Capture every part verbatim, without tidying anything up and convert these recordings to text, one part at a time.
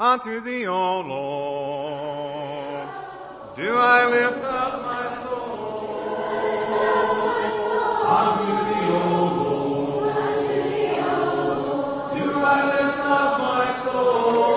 unto thee, O Lord, do I lift up my soul, unto thee, O Lord, do I lift up my soul.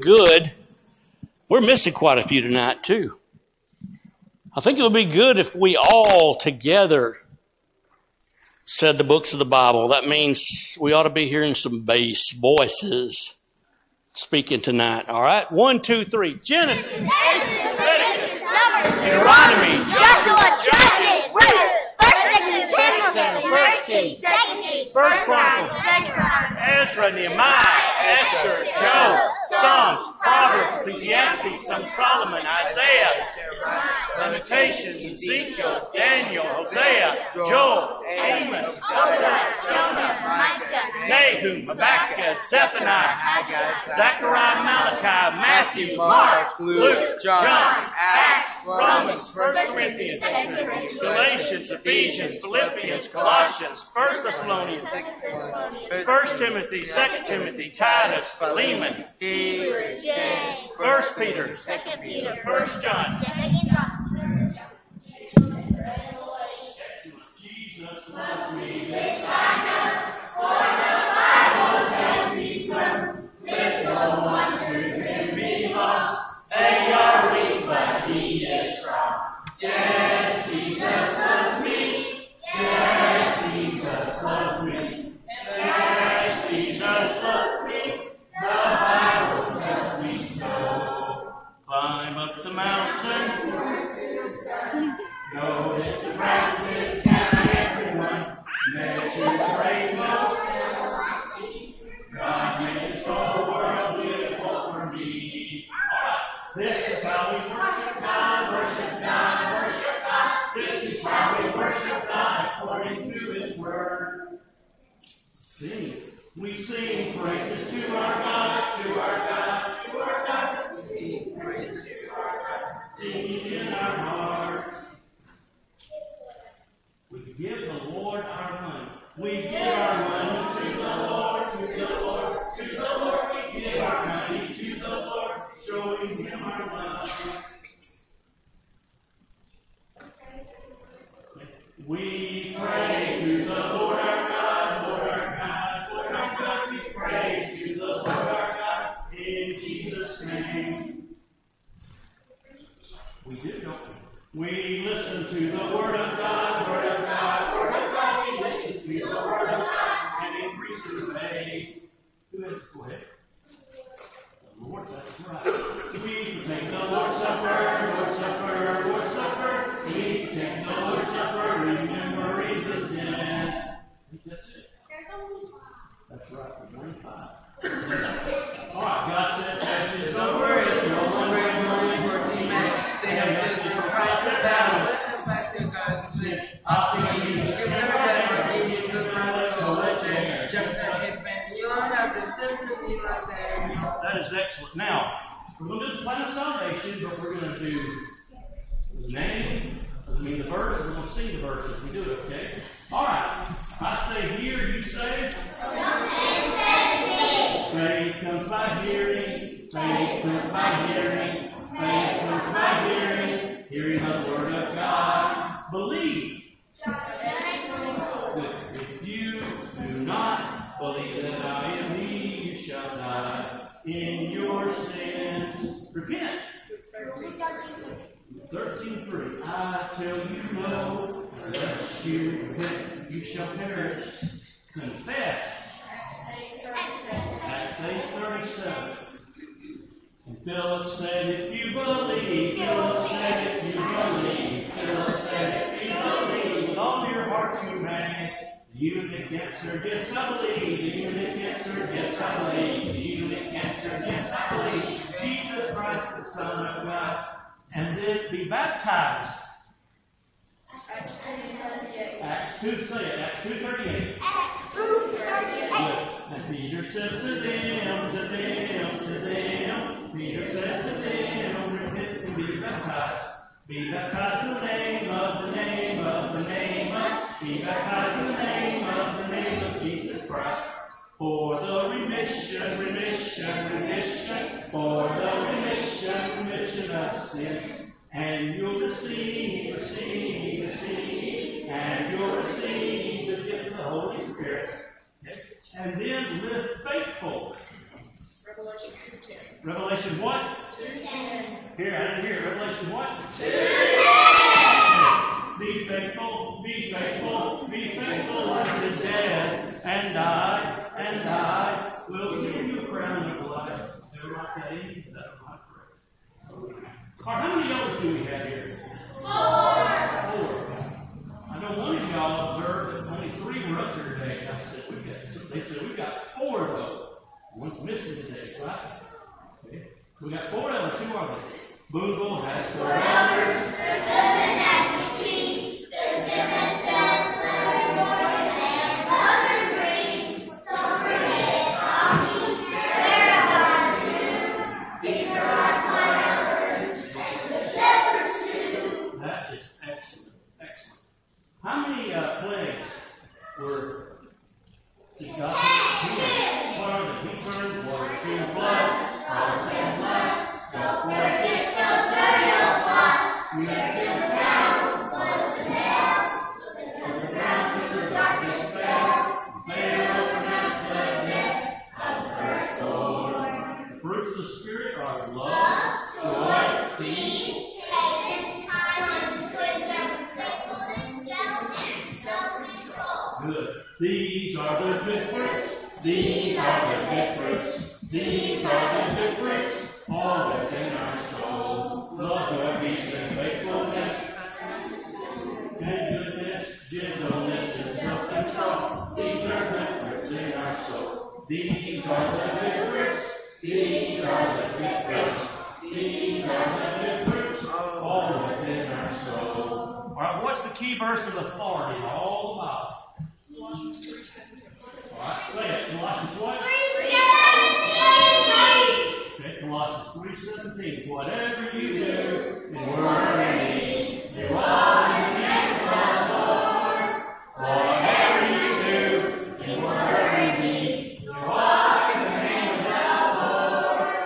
Good. We're missing quite a few tonight too. I think it would be good if we all together said the books of the Bible. That means we ought to be hearing some bass voices speaking tonight. All right, one, two, three. Genesis, Exodus, Leviticus, Numbers, Deuteronomy, Joshua, Judges, Ruth, First Kings, Samuel, First Kings, Second Kings, First Chronicles, Second Chronicles, Ezra, Nehemiah, Esther, Job, Psalms, Proverbs, Ecclesiastes, Song of Solomon, Isaiah, Lamentations, Ezekiel, Daniel, Hosea, Joel, Amos, Obadiah, Jonah, Micah, Nahum, Habakkuk, Zephaniah, Zechariah, Malachi, Matthew, Mark, Luke, John, Acts, Romans, First Corinthians, Galatians, Ephesians, Philippians, Colossians, First Thessalonians, First Timothy, Second Timothy, Titus, Philemon, First Peter, Second Peter, First John, Second John, Jesus loves me. This I know, for the Bible tells me so. Little ones who can be wrong, they are weak, but He is strong. Yes, Jesus loves me. Yes, Jesus loves me. Yes, Jesus loves me. The Bible tells me so. Climb up the mountain. Notice the grasses, count everyone. Measure the rainbows. God made this whole world beautiful for me. This is how we worship God, worship God, worship God. This is how we worship God according to His word. Sing. We sing praises to our God, to our God, to our God. Sing praises to our God, singing in our hearts. We give the Lord our money. We give our money to the Lord, to the Lord, to the Lord. We give our money to the Lord, showing Him our love. We pray to the Lord our God, Lord our God, Lord our God. to the word of God, word of God, word of God. We listen to the word of God, and increase in faith. Good, quick. The Lord's Supper. We take the Lord's Supper, Lord's Supper, Lord's Supper. We take the Lord's Supper, remembering His death. That's it. There's only five. That's right. There's only five. All right. God said that it's over. It's no longer annoying for teammates. They have just survived the battle. Let them back to God and say, "I'll be used." Remember that for Gideon the brother of legend, Jephthah his man Elon, after sisters Elon saying. That is excellent. Now, we're going to do the plan of salvation, but we're going to do the name, I mean the verse, and we're going to sing the verse if we do it, okay? All right. I say hear, you say? Faith comes by hearing. Faith comes by hearing. Faith comes by hearing. Hearing the word of God. Believe. If you do not believe that I am He, you shall die in your sins. Repent. thirteen three I tell you no, unless you repent, you shall perish. Confess. Acts eight thirty-seven And Philip said, if you believe, Philip said, if you believe, Philip said, if you believe, with all your heart you may. The eunuch answered, yes, I believe. The eunuch answered, yes, I believe. The eunuch answered, yes, I believe. Jesus Christ, the Son of God, and then be baptized. Acts two thirty-eight Acts two, say it. Acts two thirty-eight Acts two thirty-eight And Peter said to them, to them, to them. Peter said to them, repent and be baptized. Be baptized in the name of the name of the name of. Be baptized in the name of the name of Jesus Christ. For the remission, remission, remission. For the remission, remission of sins. And you'll receive, receive, receive, and you'll receive the gift of the Holy Spirit. And then live faithful. Revelation two ten Revelation what? two ten Here, I didn't hear. Revelation what? two ten Be faithful, be faithful, be faithful unto death, and I, and I will give you a crown of life. They're like that easy, that's my prayer. Right, how many elders do we have here? Four. Four. I know one of y'all observed that only three were up here today. And I said, we got, so they said, we got four of those. One's missing today, right? Okay. We got four elders. Who are they? Boonville has four elders. Their cousin has the sheep. Their shepherds fell, slaughtered, born, and busted green. Some for days, all eat. There are two. These are our five elders. Excellent, excellent. How many uh, plagues were to God? He turned, he turned water to blood, water to blood. Don't forget those eternal floods. You're in the ground, close to hell. From the ground to the darkness fell. There overcomes the death of the firstborn. The fruits of the Spirit are love, love, joy, peace, patience, kindness. Good. These are the good fruits. These are the good fruits. These are the good fruits. All within our soul. Love, joy, peace, and faithfulness, and goodness, gentleness, and self-control. These are good fruits in our soul. These are the good fruits. These are the good fruits. These are the good fruits. All within our soul. All right. What's the key verse of authority in all the Bible? Colossians three seventeen. All right, say it. Colossians what? Three seventeen. Okay, Colossians three seventeen. Whatever you do, in word or deed, do all in the name of the Lord. Whatever you do, in word or deed, do all in the name of the Lord.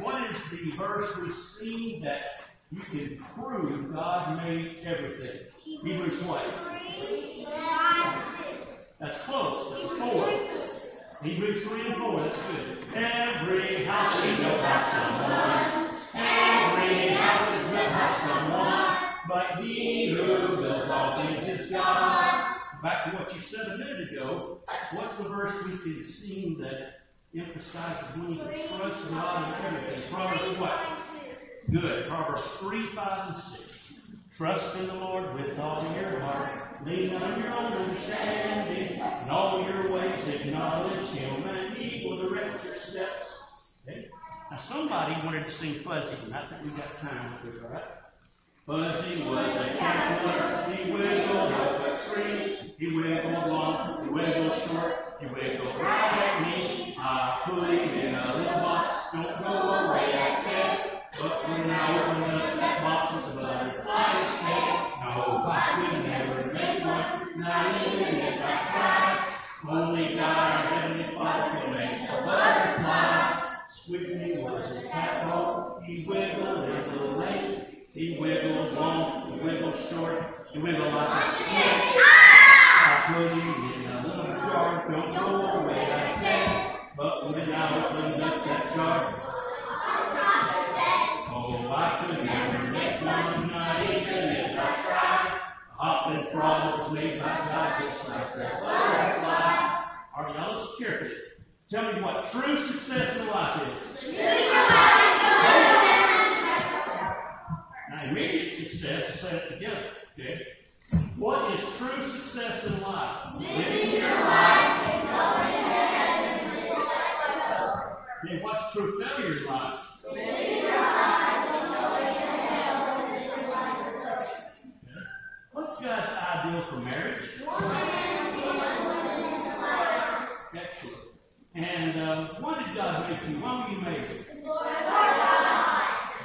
What is the verse we see that you can prove God made everything? Hebrews what? That's close. That's four. Hebrews three and four. That's good. Every house is built by someone. Every house is built by someone. But he who builds all things is God. Back to what you said a minute ago, what's the verse we can sing that emphasizes we need to trust God in everything? Proverbs what? Good. Proverbs three, five, and six. Trust in the Lord with all your heart. Lean on your own understanding. In all your ways acknowledge Him, and He will direct your steps. Okay? Now somebody wanted to sing Fuzzy, and I think we got time with it, all right? Fuzzy was a caterpillar. He wiggled up a tree. He wiggled long, he wiggled short, he wiggled right at me. I put him in a little box. Don't go away, I said. But when I opened up that box, it's a butterfly's head. No, I could never make one, not even if I tried. Only God, our Heavenly Father, can make a butterfly. Squiggly was a tadpole. He wiggled in the lake. He wiggled long, he wiggled short, he wiggled like a snake. I put him in a little jar, don't go away, I said. But when I opened up that jar, oh, I could never make one, not even if I tried. A hopping frog was made by God, just like that butterfly. All right, now let's hear it. Tell me what true success in life is. Immediate success, set it together. Okay? What is true success in life? Living your life and knowing that heaven is over. Okay, what's true failure in life? Living your life and knowing that heaven is over. What's God's ideal for marriage? One man, one woman, and a wife. Excellent. And uh, why did God make you? Why were you made? The glory of God.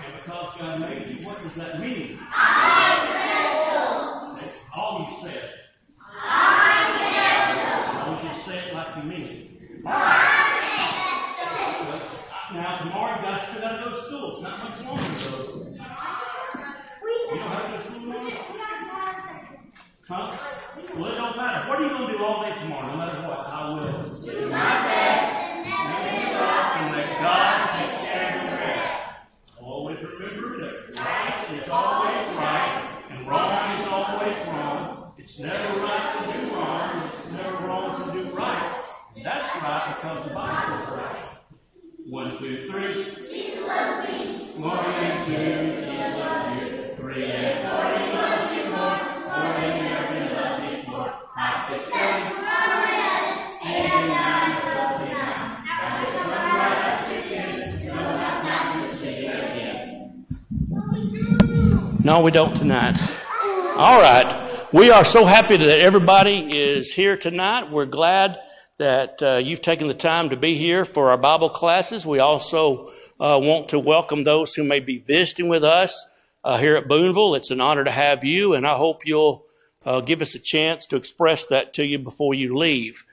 And because God made you, what does that mean? I am special. Okay. All of you say it. I am special. I want you to say it like you mean it. I am special. Well, now, tomorrow, God stood out of those schools. Not much longer, though. You don't have to go to school tomorrow? Huh? Well, it don't matter. What are you going to do all day tomorrow, no matter what? I will. Do my best and never give up. And let God take care of the rest. Always remember that right is always right, and wrong is always wrong. It's never right to do wrong, and it's never wrong to do right. And that's right because the Bible is right. One, two, three. Jesus loves me. One and two, Jesus loves you. Three and four, He loves you more. Four and never loved me more. Five, six, seven, nine, eight, and nine, twelve, and nine. Now it's right after two. You don't have time to see it again. No, we don't tonight. All right. We are so happy that everybody is here tonight. We're glad that uh, you've taken the time to be here for our Bible classes. We also uh, want to welcome those who may be visiting with us uh, here at Boonville. It's an honor to have you, and I hope you'll uh, give us a chance to express that to you before you leave.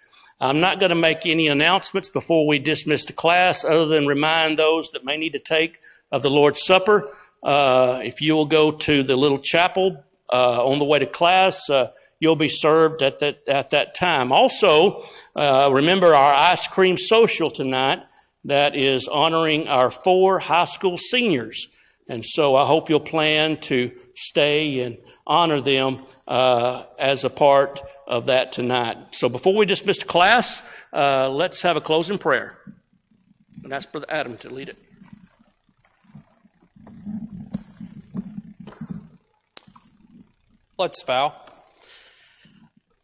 I'm not going to make any announcements before we dismiss the class other than remind those that may need to take of the Lord's Supper. Uh, if you will go to the little chapel uh, on the way to class, uh, you'll be served at that at that time. Also, uh, remember our ice cream social tonight that is honoring our four high school seniors. And so I hope you'll plan to stay and honor them uh, as a part of that tonight. So before we dismiss the class, uh, let's have a closing prayer. And ask Brother Adam to lead it. Let's bow.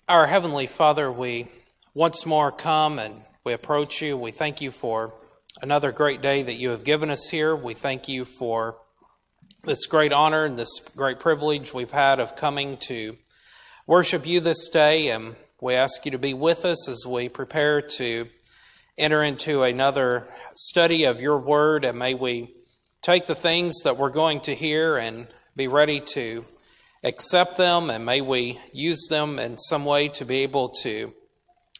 Our Heavenly Father, we once more come and we approach you. We thank you for another great day that you have given us here. We thank you for this great honor and this great privilege we've had of coming to worship you this day. And we ask you to be with us as we prepare to enter into another study of your word. And may we take the things that we're going to hear and be ready to accept them, and may we use them in some way to be able to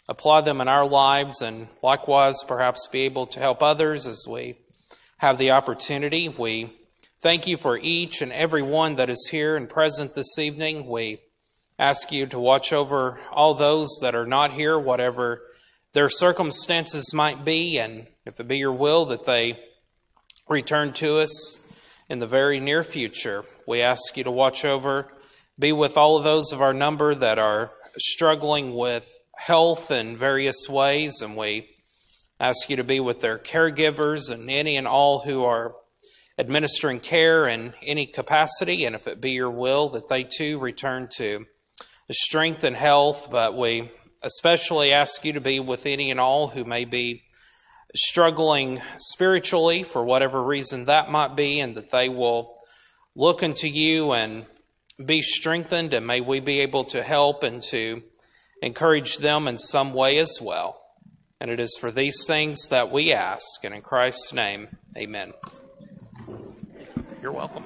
apply them in our lives, and likewise perhaps be able to help others as we have the opportunity. We thank you for each and every one that is here and present this evening. We ask you to watch over all those that are not here, whatever their circumstances might be, and if it be your will that they return to us in the very near future. We ask you to watch over, be with all of those of our number that are struggling with health in various ways, and we ask you to be with their caregivers and any and all who are administering care in any capacity, and if it be your will, that they too return to strength and health. But we especially ask you to be with any and all who may be struggling spiritually for whatever reason that might be, and that they will look unto you and be strengthened, and may we be able to help and to encourage them in some way as well. And it is for these things that we ask, and in Christ's name, amen. You're welcome.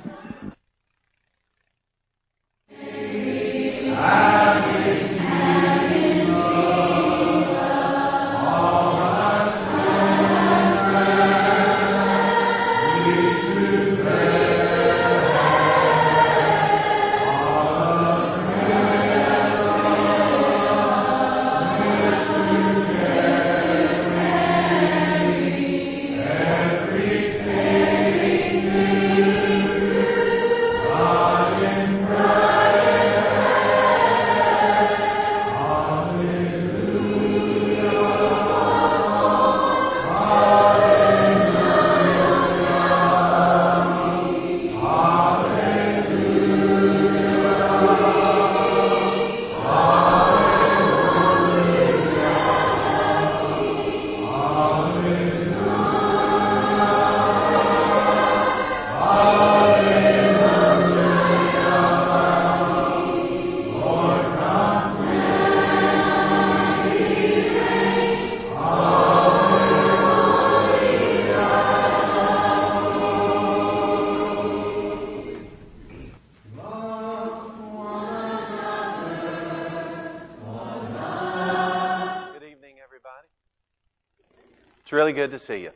Really good to see you.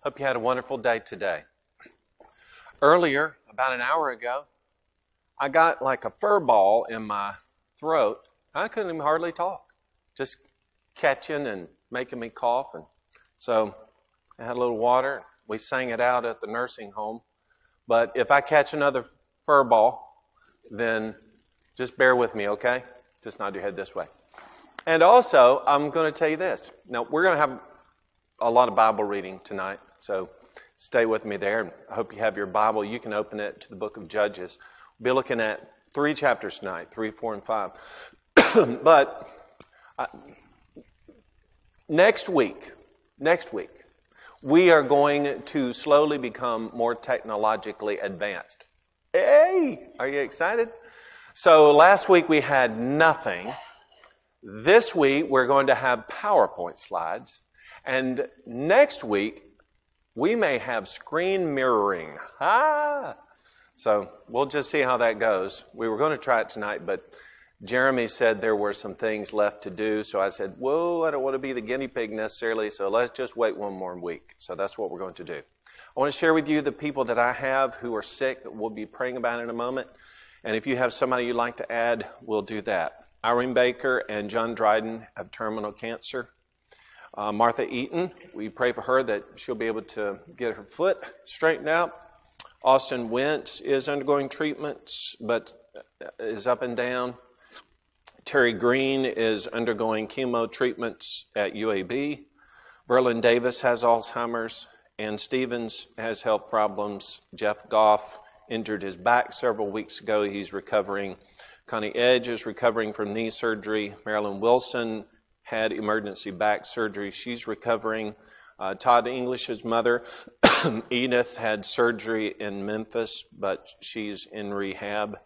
Hope you had a wonderful day today. Earlier, about an hour ago, I got like a fur ball in my throat. I couldn't even hardly talk, just catching and making me cough. And so I had a little water. We sang it out at the nursing home. But if I catch another fur ball, then just bear with me, okay? Just nod your head this way. And also, I'm going to tell you this. Now, we're going to have a lot of Bible reading tonight, so stay with me there. I hope you have your Bible. You can open it to the book of Judges. We'll be looking at three chapters tonight, three, four, and five. But uh, next week, next week, we are going to slowly become more technologically advanced. Hey, are you excited? So last week we had nothing. This week we're going to have PowerPoint slides. And next week, we may have screen mirroring. Ah! So we'll just see how that goes. We were going to try it tonight, but Jeremy said there were some things left to do. So I said, whoa, I don't want to be the guinea pig necessarily, so let's just wait one more week. So that's what we're going to do. I want to share with you the people that I have who are sick that we'll be praying about in a moment. And if you have somebody you'd like to add, we'll do that. Irene Baker and John Dryden have terminal cancer. Uh, Martha Eaton, we pray for her that she'll be able to get her foot straightened out. Austin Wentz is undergoing treatments, but is up and down. Terry Green is undergoing chemo treatments at U A B. Verlin Davis has Alzheimer's. Ann Stevens has health problems. Jeff Goff injured his back several weeks ago. He's recovering. Connie Edge is recovering from knee surgery. Marilyn Wilson had emergency back surgery. She's recovering. Uh, Todd English's mother, Edith, had surgery in Memphis, but she's in rehab.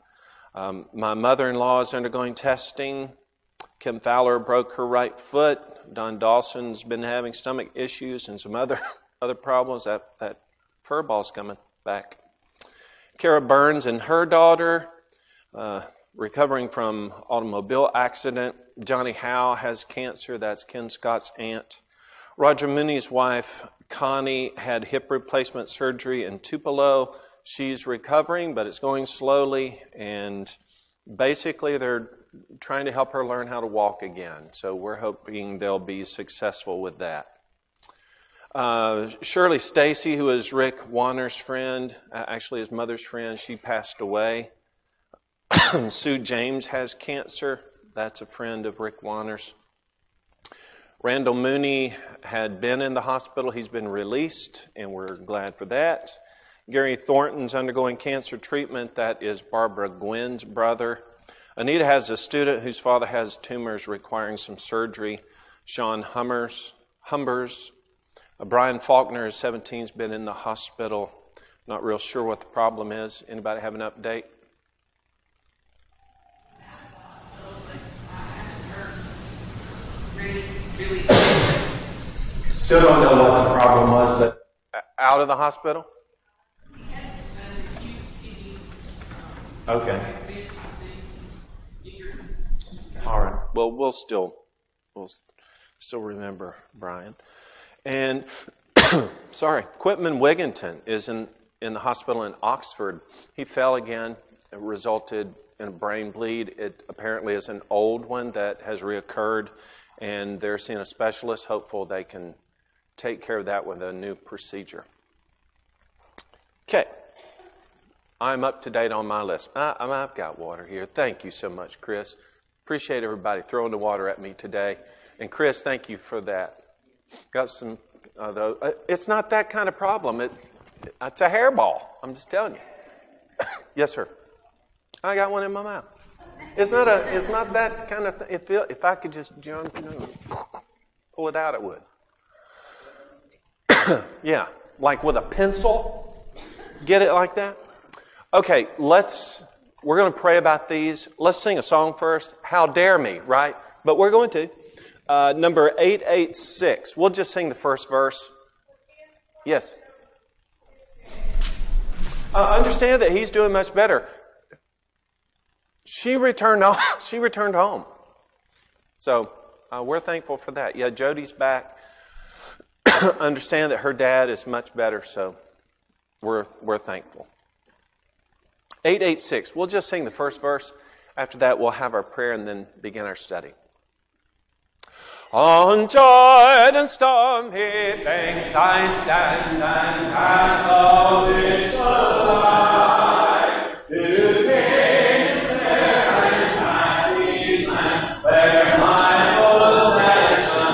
Um, my mother-in-law is undergoing testing. Kim Fowler broke her right foot. Don Dawson's been having stomach issues and some other other problems. That, that fur ball's coming back. Kara Burns and her daughter, uh, recovering from automobile accident. Johnny Howe has cancer. That's Ken Scott's aunt. Roger Mooney's wife, Connie, had hip replacement surgery in Tupelo. She's recovering, but it's going slowly. And basically, they're trying to help her learn how to walk again. So we're hoping they'll be successful with that. Uh, Shirley Stacy, who is Rick Warner's friend, uh, actually his mother's friend, she passed away. Sue James has cancer. That's a friend of Rick Warner's. Randall Mooney had been in the hospital. He's been released, and we're glad for that. Gary Thornton's undergoing cancer treatment. That is Barbara Gwynn's brother. Anita has a student whose father has tumors requiring some surgery. Sean Hummers. Humbers. Uh, Brian Faulkner is seventeen, has been in the hospital. Not real sure what the problem is. Anybody have an update? Still don't know what the problem was, but... Out of the hospital? Okay. All right. Well, we'll still we'll still remember Brian. And, sorry, Quitman Wigginton is in, in the hospital in Oxford. He fell again. It resulted in a brain bleed. It apparently is an old one that has reoccurred, and they're seeing a specialist, hopeful they can take care of that with a new procedure. Okay. I'm up to date on my list. I, I've got water here. Thank you so much, Chris. Appreciate everybody throwing the water at me today. And Chris, thank you for that. Got some, uh, though. It's not that kind of problem. It, it's a hairball. I'm just telling you. Yes, sir. I got one in my mouth. It's not a. It's not that kind of thing. If, if I could just jump, you know, pull it out, it would. Yeah, like with a pencil. Get it like that. Okay, let's, we're going to pray about these. Let's sing a song first. How dare me, right? But we're going to. Uh, number eight eighty-six. We'll just sing the first verse. Yes. Uh, understand that he's doing much better. She returned home. She returned home. So uh, we're thankful for that. Yeah, Jody's back. Understand that her dad is much better, so we're we're thankful. eight eighty-six. We'll just sing the first verse. After that, we'll have our prayer and then begin our study. On Jordan's stormy banks I stand and cast a wishful eye to kings there in mighty land where my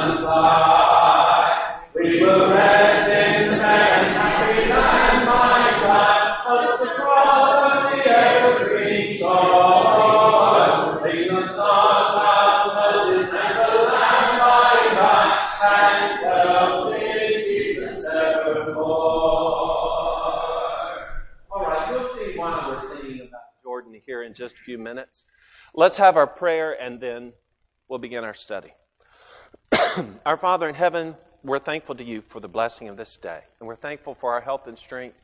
possessions lie. We will rest in the land that we land, my God, as the cross of the evergreen Jordan. Sing the song of Moses and the and well may Jesus evermore. All right, you'll see why we're singing about Jordan here in just a few minutes. Let's have our prayer and then we'll begin our study. Our Father in heaven, we're thankful to you for the blessing of this day. And we're thankful for our health and strength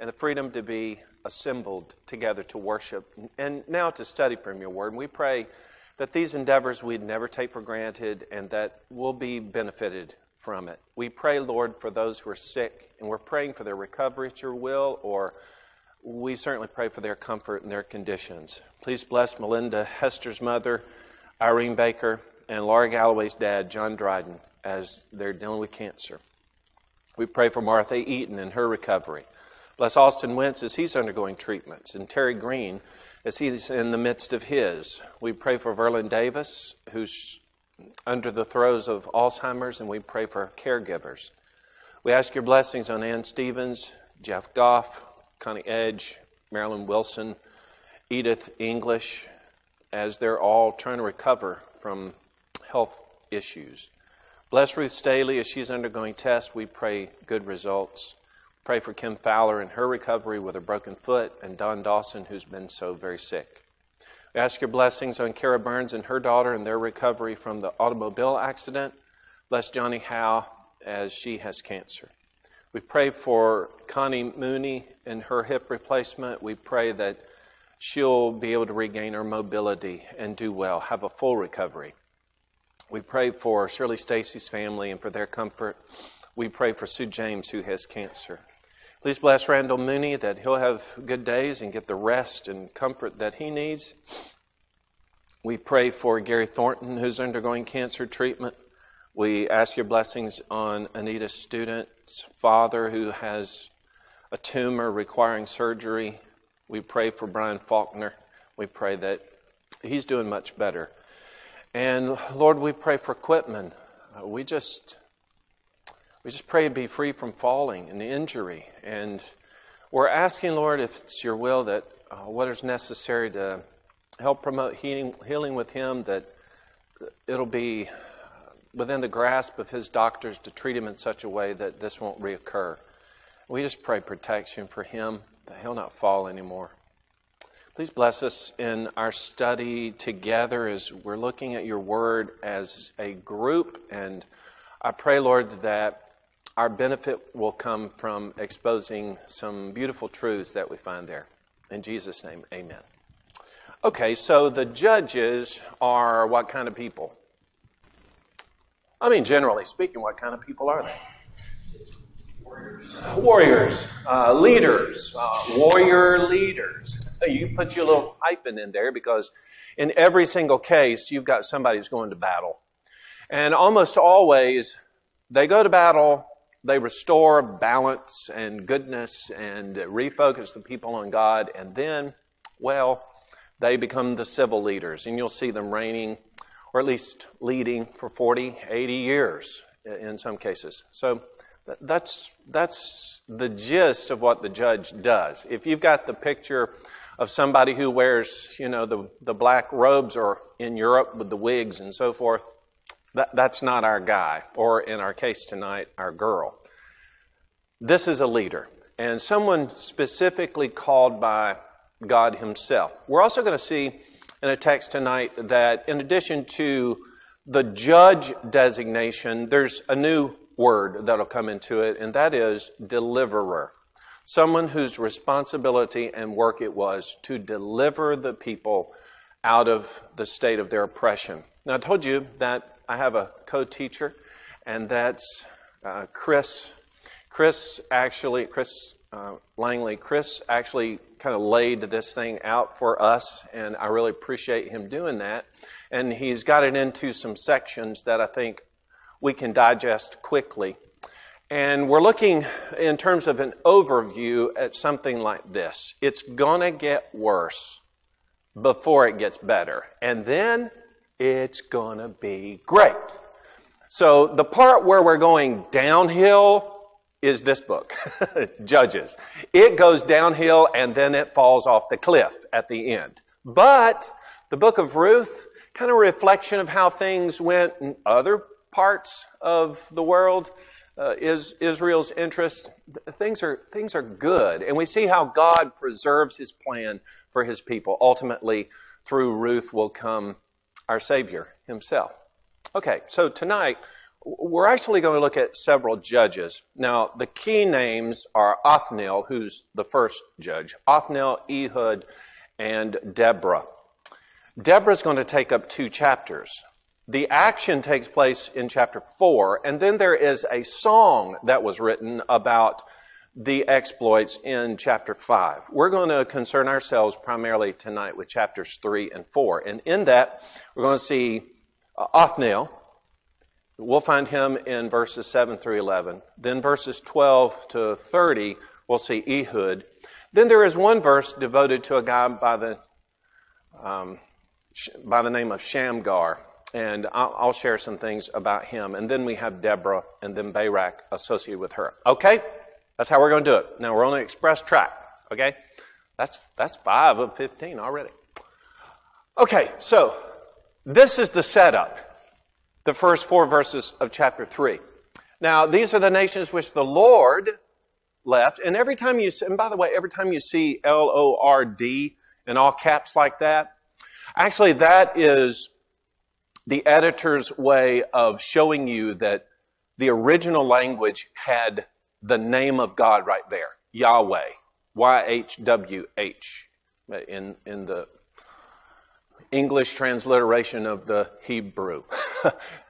and the freedom to be assembled together to worship and now to study from your word. And we pray that these endeavors we'd never take for granted and that we'll be benefited from it. We pray, Lord, for those who are sick, and we're praying for their recovery at your will, or we certainly pray for their comfort and their conditions. Please bless Melinda Hester's mother, Irene Baker, and Laura Galloway's dad, John Dryden, as they're dealing with cancer. We pray for Martha Eaton and her recovery. Bless Austin Wentz as he's undergoing treatments, and Terry Green as he's in the midst of his. We pray for Verlin Davis, who's under the throes of Alzheimer's, and we pray for caregivers. We ask your blessings on Ann Stevens, Jeff Goff, Connie Edge, Marilyn Wilson, Edith English, as they're all trying to recover from health issues. Bless Ruth Staley as she's undergoing tests. We pray good results. Pray for Kim Fowler and her recovery with a broken foot, and Don Dawson, who's been so very sick. We ask your blessings on Kara Burns and her daughter and their recovery from the automobile accident. Bless Johnny Howe as she has cancer. We pray for Connie Mooney and her hip replacement. We pray that she'll be able to regain her mobility and do well, have a full recovery. We pray for Shirley Stacy's family and for their comfort. We pray for Sue James, who has cancer. Please bless Randall Mooney that he'll have good days and get the rest and comfort that he needs. We pray for Gary Thornton, who's undergoing cancer treatment. We ask your blessings on Anita's student's father who has a tumor requiring surgery. We pray for Brian Faulkner. We pray that he's doing much better. And Lord, we pray for Quitman. Uh, we just we just pray to be free from falling and injury. And we're asking, Lord, if it's your will, that uh, what is necessary to help promote healing, healing with him, that it'll be within the grasp of his doctors to treat him in such a way that this won't reoccur. We just pray protection for him, that he'll not fall anymore. Please bless us in our study together as we're looking at your word as a group. And I pray, Lord, that our benefit will come from exposing some beautiful truths that we find there. In Jesus' name, amen. Okay, so the judges are what kind of people? I mean, generally speaking, what kind of people are they? Warriors. Warriors, uh, leaders, uh, warrior leaders. You put your little hyphen in there because in every single case, you've got somebody who's going to battle. And almost always, they go to battle, they restore balance and goodness and refocus the people on God, and then, well, they become the civil leaders, and you'll see them reigning, or at least leading, for forty, eighty years in some cases. So that's that's the gist of what the judge does. If you've got the picture of somebody who wears, you know, the, the black robes, or in Europe with the wigs and so forth, that, that's not our guy, or in our case tonight, our girl. This is a leader, and someone specifically called by God himself. We're also going to see in a text tonight that in addition to the judge designation, there's a new word that'll come into it, and that is deliverer. Someone whose responsibility and work it was to deliver the people out of the state of their oppression. Now, I told you that I have a co-teacher, and that's uh, Chris. Chris actually, Chris Uh, Langley, Chris actually kind of laid this thing out for us, and I really appreciate him doing that. And he's got it into some sections that I think we can digest quickly. And we're looking in terms of an overview at something like this. It's going to get worse before it gets better, and then it's going to be great. So the part where we're going downhill is this book, Judges. It goes downhill and then it falls off the cliff at the end. But the book of Ruth, kind of a reflection of how things went in other parts of the world, uh, is Israel's interest. Things are, things are good. And we see how God preserves his plan for his people. Ultimately, through Ruth will come our Savior himself. Okay, so tonight, we're actually going to look at several judges. Now, the key names are Othniel, who's the first judge, Othniel, Ehud, and Deborah. Deborah's going to take up two chapters. The action takes place in chapter four, and then there is a song that was written about the exploits in chapter five. We're going to concern ourselves primarily tonight with chapters three and four. And in that, we're going to see Othniel. We'll find him in verses seven through eleven. Then verses twelve to thirty, we'll see Ehud. Then there is one verse devoted to a guy by the um, by the name of Shamgar, and I'll, I'll share some things about him. And then we have Deborah and then Barak associated with her. Okay, that's how we're going to do it. Now we're on an express track. Okay, that's that's five of fifteen already. Okay, so this is the setup. The first four verses of chapter three. Now, these are the nations which the Lord left. And every time you, and by the way, every time you see L O R D in all caps like that, actually that is the editor's way of showing you that the original language had the name of God right there, Yahweh, Y H W H, in, in the English transliteration of the Hebrew,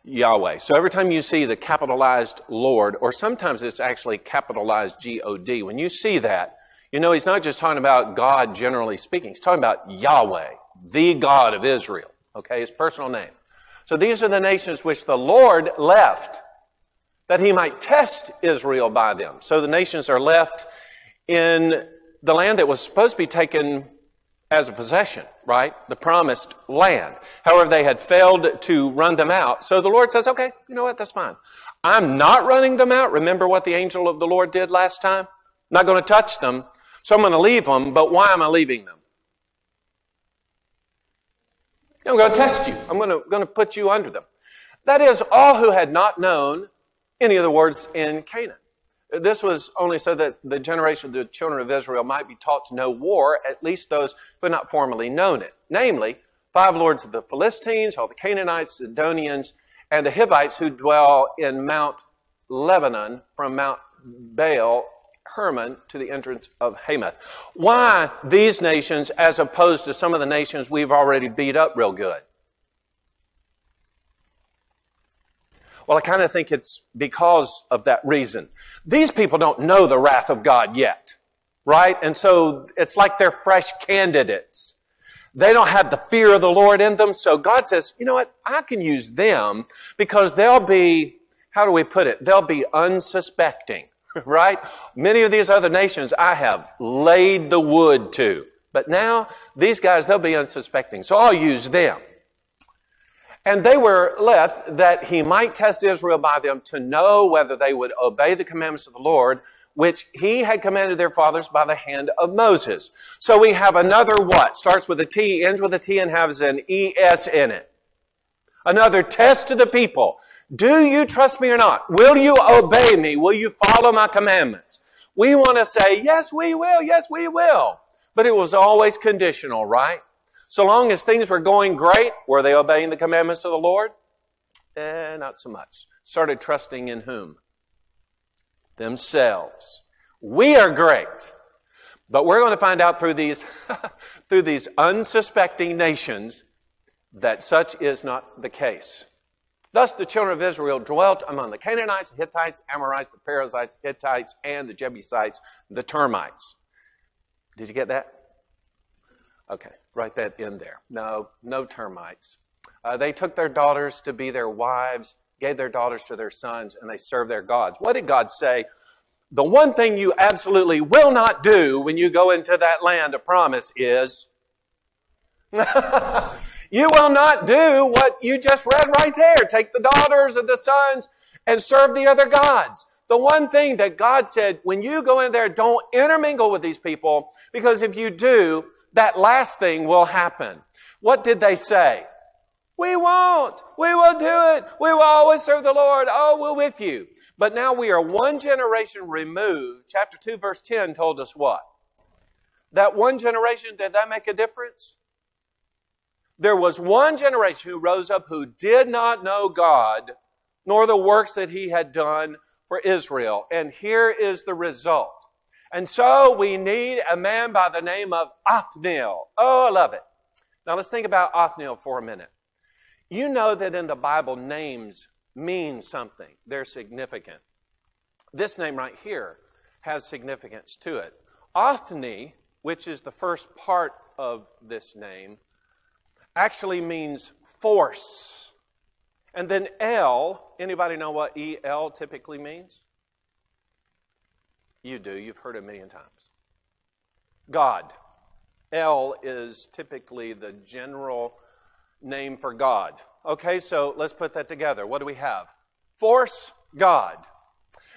Yahweh. So every time you see the capitalized Lord, or sometimes it's actually capitalized G O D, when you see that, you know he's not just talking about God generally speaking. He's talking about Yahweh, the God of Israel, okay, his personal name. So these are the nations which the Lord left, that he might test Israel by them. So the nations are left in the land that was supposed to be taken as a possession, right? The promised land. However, they had failed to run them out. So the Lord says, okay, you know what? That's fine. I'm not running them out. Remember what the angel of the Lord did last time? Not going to touch them. So I'm going to leave them, but why am I leaving them? I'm going to test you. I'm going to, going to put you under them. That is, all who had not known any of the words in Canaan. This was only so that the generation of the children of Israel might be taught to know war, at least those who had not formerly known it. Namely, five lords of the Philistines, all the Canaanites, Sidonians, and the Hivites who dwell in Mount Lebanon from Mount Baal-Hermon to the entrance of Hamath. Why these nations as opposed to some of the nations we've already beat up real good? Well, I kind of think it's because of that reason. These people don't know the wrath of God yet, right? And so it's like they're fresh candidates. They don't have the fear of the Lord in them. So God says, you know what? I can use them because they'll be, how do we put it? They'll be unsuspecting, right? Many of these other nations I have laid the wood to. But now these guys, they'll be unsuspecting. So I'll use them. And they were left that he might test Israel by them to know whether they would obey the commandments of the Lord, which he had commanded their fathers by the hand of Moses. So we have another what? Starts with a T, ends with a T, and has an E S in it. Another test to the people. Do you trust me or not? Will you obey me? Will you follow my commandments? We want to say, yes, we will. Yes, we will. But it was always conditional, right? So long as things were going great, were they obeying the commandments of the Lord? Eh, not so much. Started trusting in whom? Themselves. We are great. But we're going to find out through these, through these unsuspecting nations that such is not the case. Thus the children of Israel dwelt among the Canaanites, the Hittites, Amorites, the Perizzites, Hittites, and the Jebusites, the termites. Did you get that? Okay, write that in there. No, no termites. Uh, they took their daughters to be their wives, gave their daughters to their sons, and they served their gods. What did God say? The one thing you absolutely will not do when you go into that land of promise is you will not do what you just read right there. Take the daughters of the sons and serve the other gods. The one thing that God said, when you go in there, don't intermingle with these people, because if you do, that last thing will happen. What did they say? We won't. We will do it. We will always serve the Lord. Oh, we're with you. But now we are one generation removed. Chapter two, verse ten told us what? That one generation, did that make a difference? There was one generation who rose up who did not know God, nor the works that he had done for Israel. And here is the result. And so we need a man by the name of Othniel. Oh, I love it. Now let's think about Othniel for a minute. You know that in the Bible, names mean something. They're significant. This name right here has significance to it. Othni, which is the first part of this name, actually means force. And then El, anybody know what E L typically means? You do. You've heard it a million times. God. El is typically the general name for God. Okay, so let's put that together. What do we have? Force God.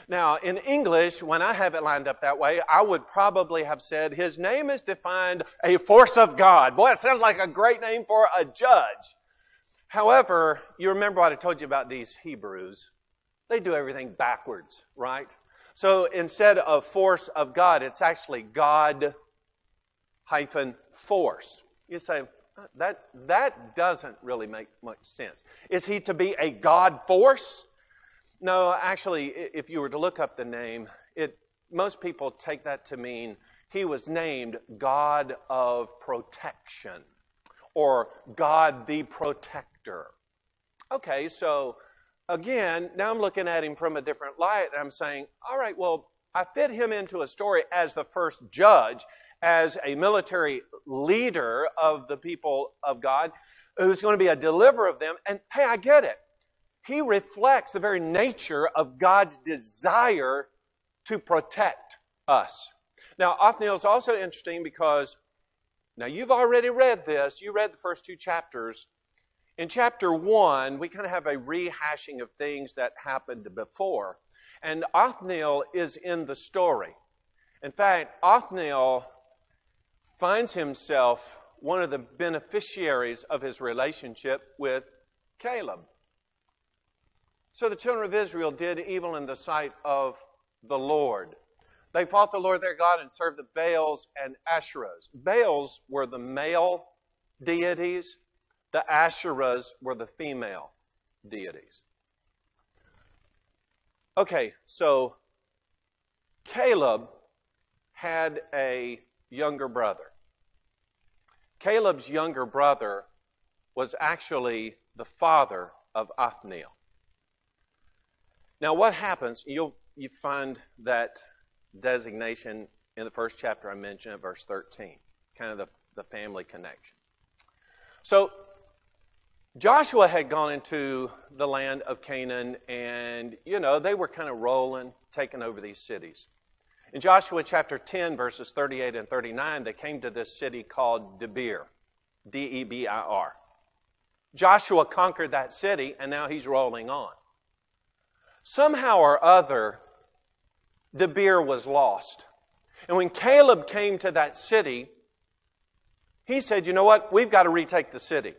Now, in English, when I have it lined up that way, I would probably have said, his name is defined a force of God. Boy, it sounds like a great name for a judge. However, you remember what I told you about these Hebrews. They do everything backwards, right? So instead of force of God, it's actually God hyphen force. You say, that, that doesn't really make much sense. Is he to be a God force? No, actually, if you were to look up the name, it most people take that to mean he was named God of Protection or God the Protector. Okay, so again, now I'm looking at him from a different light, and I'm saying, all right, well, I fit him into a story as the first judge, as a military leader of the people of God. who's going to be a deliverer of them. And hey, I get it. He reflects the very nature of God's desire to protect us. Now, Othniel is also interesting because, now you've already read this. You read the first two chapters. In chapter one, we kind of have a rehashing of things that happened before. And Othniel is in the story. In fact, Othniel finds himself one of the beneficiaries of his relationship with Caleb. So the children of Israel did evil in the sight of the Lord. They fought the Lord their God and served the Baals and Asherahs. Baals were the male deities. The Asherahs were the female deities. Okay, so Caleb had a younger brother. Caleb's younger brother was actually the father of Othniel. Now what happens, you'll you find that designation in the first chapter I mentioned in verse thirteen, kind of the, the family connection. So Joshua had gone into the land of Canaan and, you know, they were kind of rolling, taking over these cities. In Joshua chapter ten, verses thirty-eight and thirty-nine, they came to this city called Debir, D E B I R. Joshua conquered that city, and now he's rolling on. Somehow or other, Debir was lost. And when Caleb came to that city, he said, you know what, we've got to retake the city.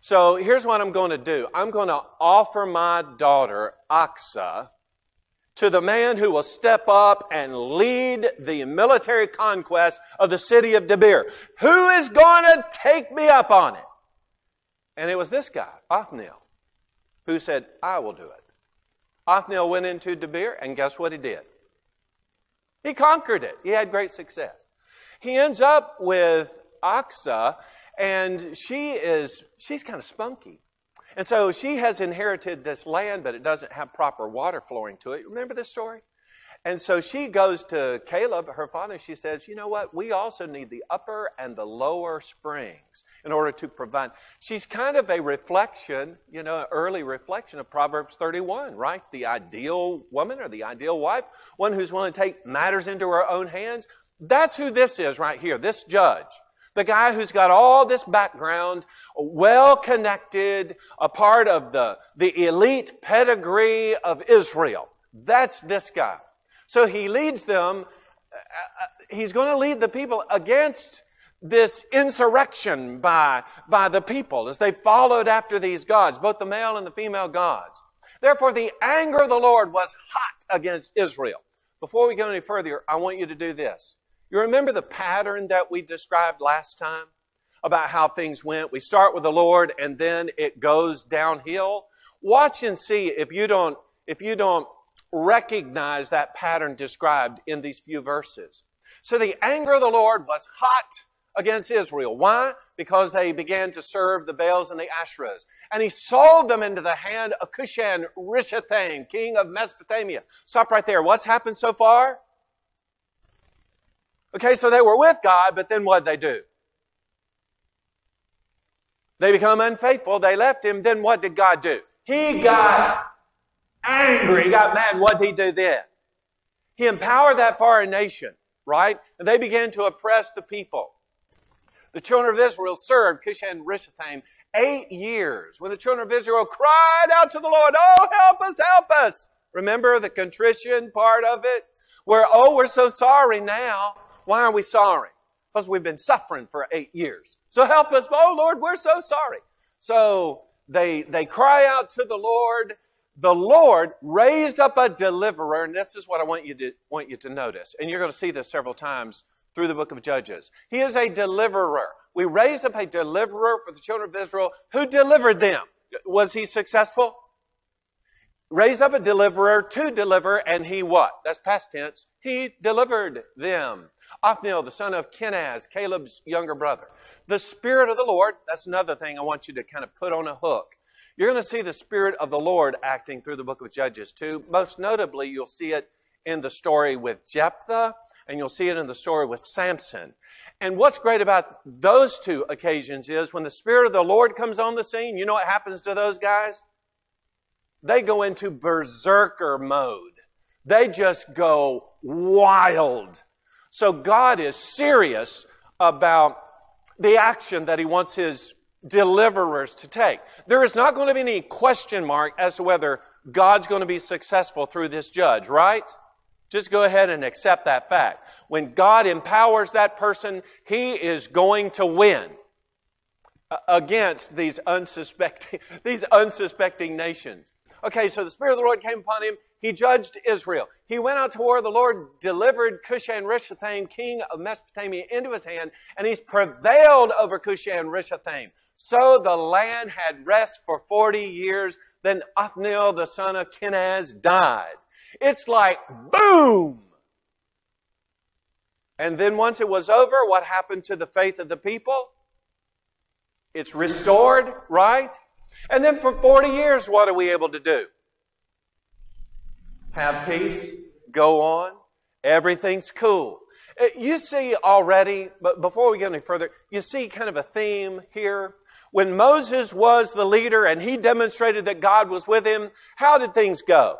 So here's what I'm going to do. I'm going to offer my daughter, Aksa, to the man who will step up and lead the military conquest of the city of Debir. Who is going to take me up on it? And it was this guy, Othniel, who said, I will do it. Othniel went into Debir, and guess what he did? He conquered it. He had great success. He ends up with Aksa, and she is, she's kind of spunky. And so she has inherited this land, but it doesn't have proper water flowing to it. Remember this story? And so she goes to Caleb, her father, and she says, you know what? We also need the upper and the lower springs in order to provide. She's kind of a reflection, you know, an early reflection of Proverbs thirty-one, right? The ideal woman or the ideal wife, one who's willing to take matters into her own hands. That's who this is right here, this judge. The guy who's got all this background, well-connected, a part of the, the elite pedigree of Israel. That's this guy. So he leads them. Uh, he's going to lead the people against this insurrection by, by the people as they followed after these gods, both the male and the female gods. Therefore, the anger of the Lord was hot against Israel. Before we go any further, I want you to do this. You remember the pattern that we described last time about how things went? We start with the Lord and then it goes downhill. Watch and see if you don't, if you don't recognize that pattern described in these few verses. So the anger of the Lord was hot against Israel. Why? Because they began to serve the Baals and the Asherahs. And he sold them into the hand of Cushan-Rishathaim, king of Mesopotamia. Stop right there. What's happened so far? Okay, so they were with God, but then what did they do? They become unfaithful. They left him. Then what did God do? He got angry. He got mad. What did he do then? He empowered that foreign nation, right? And they began to oppress the people. The children of Israel served Cushan-Rishathaim eight years. When the children of Israel cried out to the Lord, oh, help us, help us. Remember the contrition part of it? Where, oh, we're so sorry now. Why are we sorry? Because we've been suffering for eight years. So help us. Oh, Lord, we're so sorry. So they, they cry out to the Lord. The Lord raised up a deliverer. And this is what I want you to, want you to notice. And you're going to see this several times through the book of Judges. He is a deliverer. We raised up a deliverer for the children of Israel who delivered them. Was he successful? Raised up a deliverer to deliver, and he what? That's past tense. He delivered them. Othniel, the son of Kenaz, Caleb's younger brother. The Spirit of the Lord, that's another thing I want you to kind of put on a hook. You're going to see the Spirit of the Lord acting through the book of Judges too. Most notably, you'll see it in the story with Jephthah and you'll see it in the story with Samson. And what's great about those two occasions is when the Spirit of the Lord comes on the scene, you know what happens to those guys? They go into berserker mode. They just go wild. So God is serious about the action that He wants His deliverers to take. There is not going to be any question mark as to whether God's going to be successful through this judge, right? Just go ahead and accept that fact. When God empowers that person, he is going to win against these unsuspecting, these unsuspecting nations. Okay, so the Spirit of the Lord came upon him. He judged Israel. He went out to war. The Lord delivered Cushan-Rishathaim, king of Mesopotamia, into his hand, and he's prevailed over Cushan-Rishathaim. So the land had rest for forty years. Then Othniel, the son of Kenaz, died. It's like, boom! And then once it was over, what happened to the faith of the people? It's restored, right? And then for forty years, what are we able to do? Have peace, go on, everything's cool. You see already, but before we get any further, you see kind of a theme here. When Moses was the leader and he demonstrated that God was with him, how did things go?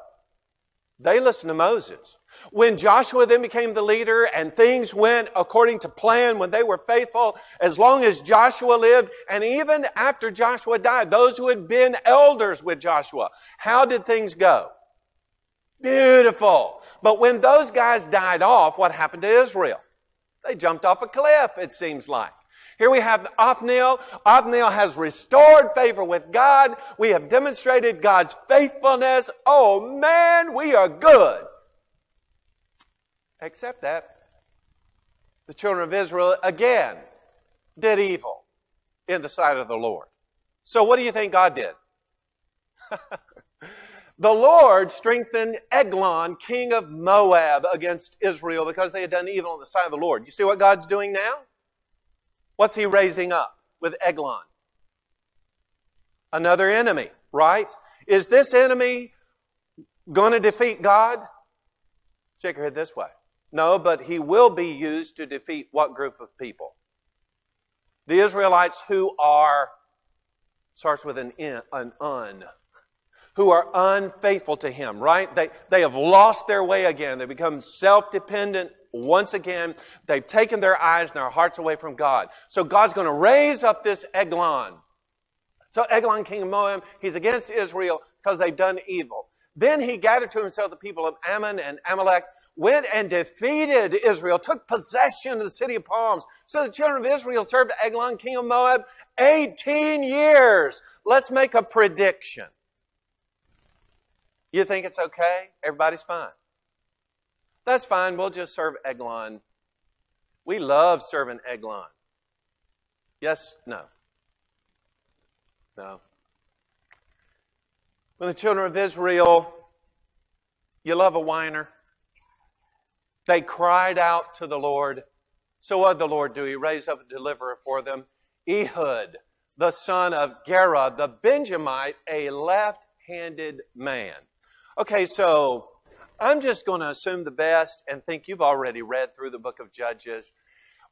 They listened to Moses. When Joshua then became the leader and things went according to plan, when they were faithful, as long as Joshua lived, and even after Joshua died, those who had been elders with Joshua, how did things go? Beautiful. But when those guys died off, what happened to Israel? They jumped off a cliff, it seems like. Here we have Othniel. Othniel has restored favor with God. We have demonstrated God's faithfulness. Oh man, we are good. Except that the children of Israel again did evil in the sight of the Lord. So what do you think God did? The Lord strengthened Eglon, king of Moab, against Israel because they had done evil in the sight of the Lord. You see what God's doing now? What's he raising up with Eglon? Another enemy, right? Is this enemy going to defeat God? Shake your head this way. No, but he will be used to defeat what group of people? The Israelites who are, starts with an in, an un, who are unfaithful to him, right? They, they have lost their way again. They become self-dependent. Once again, they've taken their eyes and their hearts away from God. So God's going to raise up this Eglon. So Eglon, king of Moab, he's against Israel because they've done evil. Then he gathered to himself the people of Ammon and Amalek, went and defeated Israel, took possession of the city of palms. So the children of Israel served Eglon, king of Moab, eighteen years. Let's make a prediction. You think it's okay? Everybody's fine. That's fine. We'll just serve Eglon. We love serving Eglon. Yes? No. No. When the children of Israel, you love a whiner. They cried out to the Lord. So what did the Lord do? He raised up a deliverer for them. Ehud, the son of Gera, the Benjamite, a left-handed man. Okay, so I'm just going to assume the best and think you've already read through the book of Judges.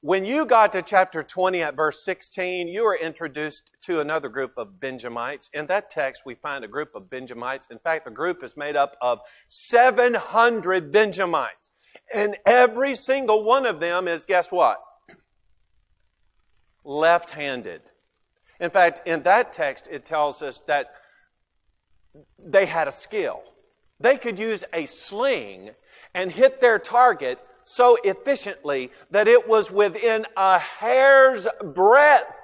When you got to chapter twenty at verse sixteen, you were introduced to another group of Benjamites. In that text, we find a group of Benjamites. In fact, the group is made up of seven hundred Benjamites. And every single one of them is, guess what? Left-handed. In fact, in that text, it tells us that they had a skill. They could use a sling and hit their target so efficiently that it was within a hair's breadth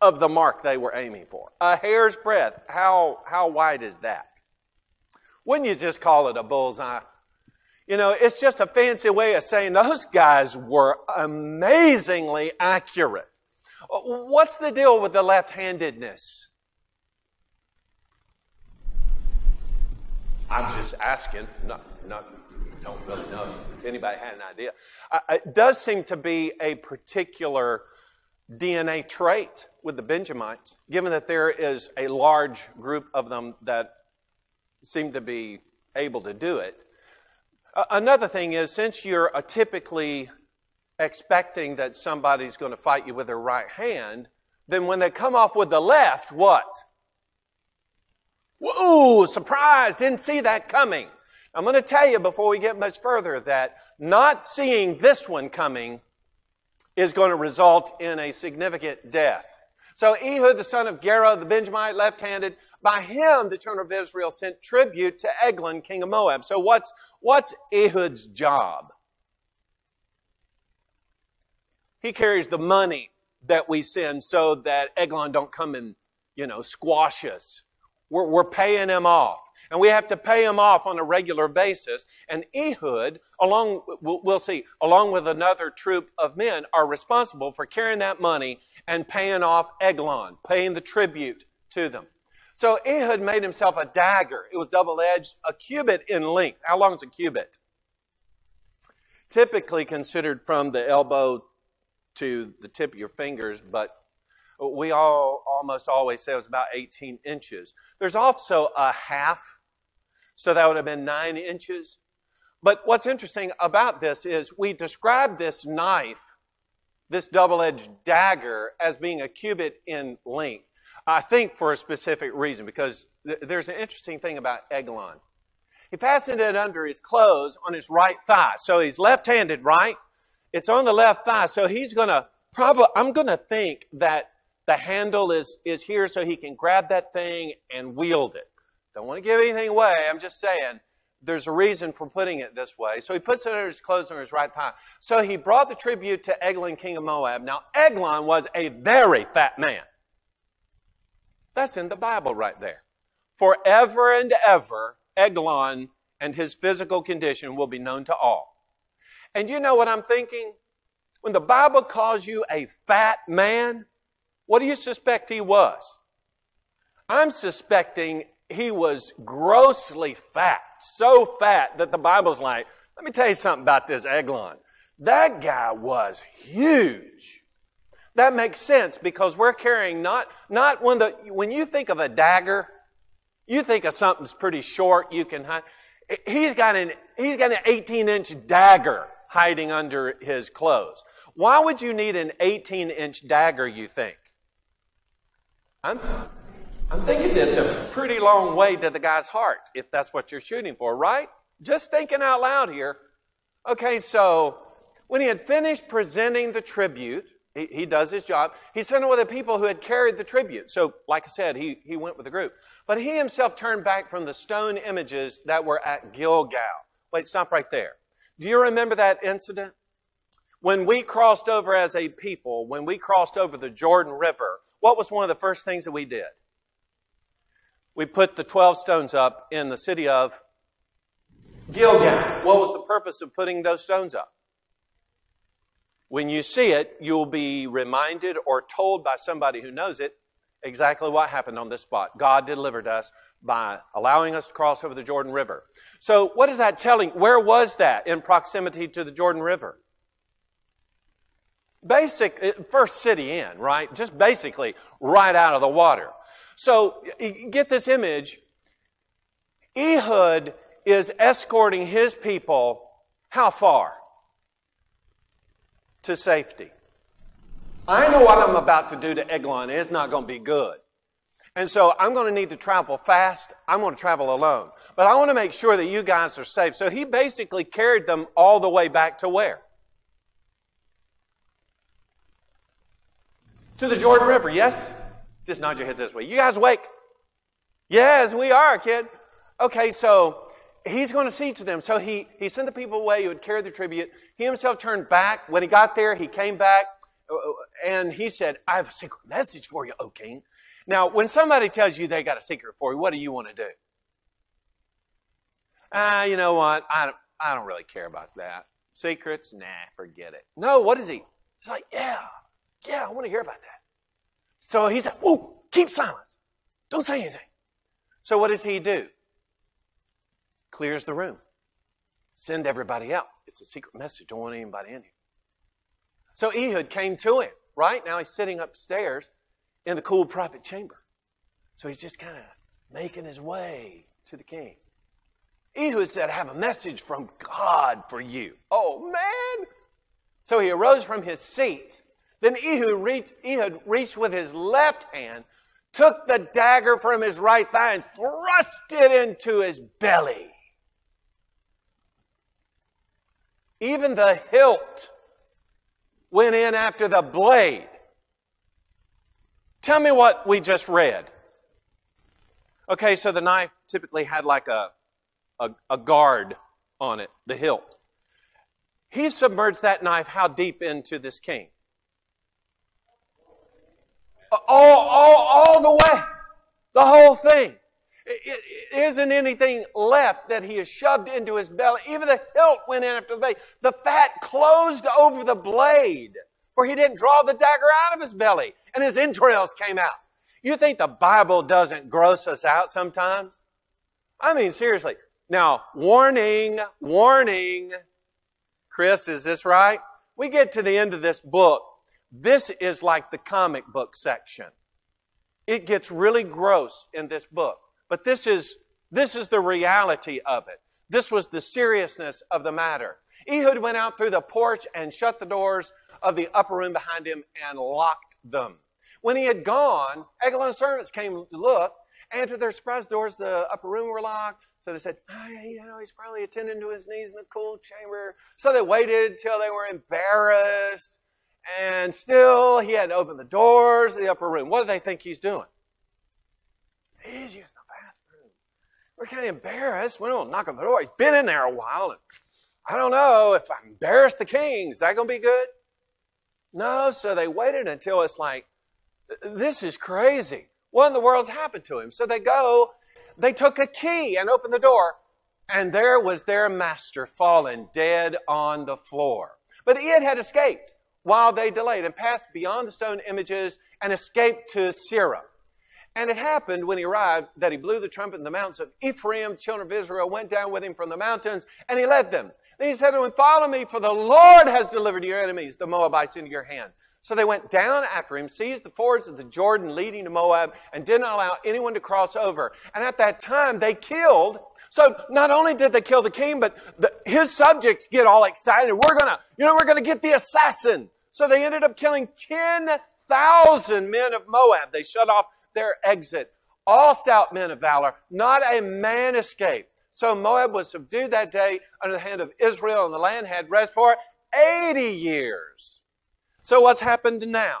of the mark they were aiming for. A hair's breadth. How, how wide is that? Wouldn't you just call it a bullseye? You know, it's just a fancy way of saying those guys were amazingly accurate. What's the deal with the left-handedness? I'm just asking. No, no, don't really know if anybody had an idea. Uh, it does seem to be a particular D N A trait with the Benjamites, given that there is a large group of them that seem to be able to do it. Another thing is, since you're typically expecting that somebody's going to fight you with their right hand, then when they come off with the left, what? Whoa, surprise, didn't see that coming. I'm going to tell you before we get much further that not seeing this one coming is going to result in a significant death. So Ehud, the son of Gera, the Benjamite, left-handed, by him the children of Israel sent tribute to Eglon, king of Moab. So what's, what's Ehud's job? He carries the money that we send so that Eglon don't come and, you know, squash us. We're, we're paying him off. And we have to pay him off on a regular basis. And Ehud, along, we'll see, along with another troop of men, are responsible for carrying that money and paying off Eglon, paying the tribute to them. So Ehud made himself a dagger. It was double-edged, a cubit in length. How long is a cubit? Typically considered from the elbow to the tip of your fingers, but we all almost always say it was about eighteen inches. There's also a half, so that would have been nine inches. But what's interesting about this is we describe this knife, this double-edged dagger, as being a cubit in length. I think for a specific reason, because th- there's an interesting thing about Eglon. He fastened it under his clothes on his right thigh. So he's left-handed, right? It's on the left thigh, so he's going to probably, I'm going to think that the handle is, is here so he can grab that thing and wield it. Don't want to give anything away. I'm just saying there's a reason for putting it this way. So he puts it under his clothes on his right thigh. So he brought the tribute to Eglon, king of Moab. Now, Eglon was a very fat man. That's in the Bible right there. Forever and ever, Eglon and his physical condition will be known to all. And you know what I'm thinking? When the Bible calls you a fat man, what do you suspect he was? I'm suspecting he was grossly fat, so fat that the Bible's like, let me tell you something about this Eglon. That guy was huge. That makes sense because we're carrying not, not when the, when you think of a dagger, you think of something's pretty short, you can hide. He's got an, he's got an eighteen inch dagger hiding under his clothes. Why would you need an eighteen inch dagger, you think? I'm, I'm thinking it's a pretty long way to the guy's heart, if that's what you're shooting for, right? Just thinking out loud here. Okay, so when he had finished presenting the tribute, he, he does his job. He sent away the people who had carried the tribute. So, like I said, he, he went with the group. But he himself turned back from the stone images that were at Gilgal. Wait, stop right there. Do you remember that incident? When we crossed over as a people, when we crossed over the Jordan River, what was one of the first things that we did? We put the twelve stones up in the city of Gilgal. What was the purpose of putting those stones up? When you see it, you'll be reminded or told by somebody who knows it exactly what happened on this spot. God delivered us by allowing us to cross over the Jordan River. So what is that telling? Where was that in proximity to the Jordan River? Basic, first city in, right? Just basically right out of the water. So get this image. Ehud is escorting his people how far? To safety. I know what I'm about to do to Eglon. It's not going to be good. And so I'm going to need to travel fast. I'm going to travel alone. But I want to make sure that you guys are safe. So he basically carried them all the way back to where? To the Jordan River, yes? Just nod your head this way. You guys awake? Yes, we are, kid. Okay, so he's going to see to them. So he, he sent the people away who had carried the tribute. He himself turned back. When he got there, he came back, and he said, I have a secret message for you, O king. Now, when somebody tells you they got a secret for you, what do you want to do? Ah, uh, you know what? I don't, I don't really care about that. Secrets? Nah, forget it. No, what is he? He's like, yeah, yeah, I want to hear about that. So he said, whoa, keep silence. Don't say anything. So what does he do? Clears the room. Send everybody out. It's a secret message. Don't want anybody in here. So Ehud came to him, right? Now he's sitting upstairs in the cool private chamber. So he's just kind of making his way to the king. Ehud said, I have a message from God for you. Oh, man. So he arose from his seat. Then Ehud reached, Ehud reached with his left hand, took the dagger from his right thigh and thrust it into his belly. Even the hilt went in after the blade. Tell me what we just read. Okay, so the knife typically had like a, a, a guard on it, the hilt. He submerged that knife how deep into this king? All, all, all the way. The whole thing. It, it isn't anything left that he has shoved into his belly. Even the hilt went in after the blade. The fat closed over the blade, for he didn't draw the dagger out of his belly, and his entrails came out. You think the Bible doesn't gross us out sometimes? I mean, seriously. Now, warning, warning. Chris, is this right? We get to the end of this book. This is like the comic book section. It gets really gross in this book. But this is, this is the reality of it. This was the seriousness of the matter. Ehud went out through the porch and shut the doors of the upper room behind him and locked them. When he had gone, Eglon's servants came to look, and to their surprise, doors of the upper room were locked. So they said, oh, you know, he's probably attending to his knees in the cool chamber. So they waited till they were embarrassed, and still he hadn't opened the doors of the upper room. What do they think he's doing? He's using the bathroom. We're kind of embarrassed. We don't knock on the door. He's been in there a while. And I don't know if I embarrass the king. Is that going to be good? No, so they waited until it's like, this is crazy. What in the world's happened to him? So they go, they took a key and opened the door, and there was their master fallen dead on the floor. But Ehud had escaped while they delayed and passed beyond the stone images and escaped to Sirah. And it happened when he arrived that he blew the trumpet in the mountains of Ephraim. The children of Israel went down with him from the mountains, and he led them. Then he said to them, follow me, for the Lord has delivered your enemies, the Moabites, into your hand. So they went down after him, seized the fords of the Jordan leading to Moab, and did not allow anyone to cross over. And at that time, they killed. So not only did they kill the king, but the, his subjects get all excited. We're going to, you know, we're going to get the assassin. So they ended up killing ten thousand men of Moab. They shut off their exit. All stout men of valor, not a man escaped. So Moab was subdued that day under the hand of Israel, and the land had rest for eighty years. So what's happened now?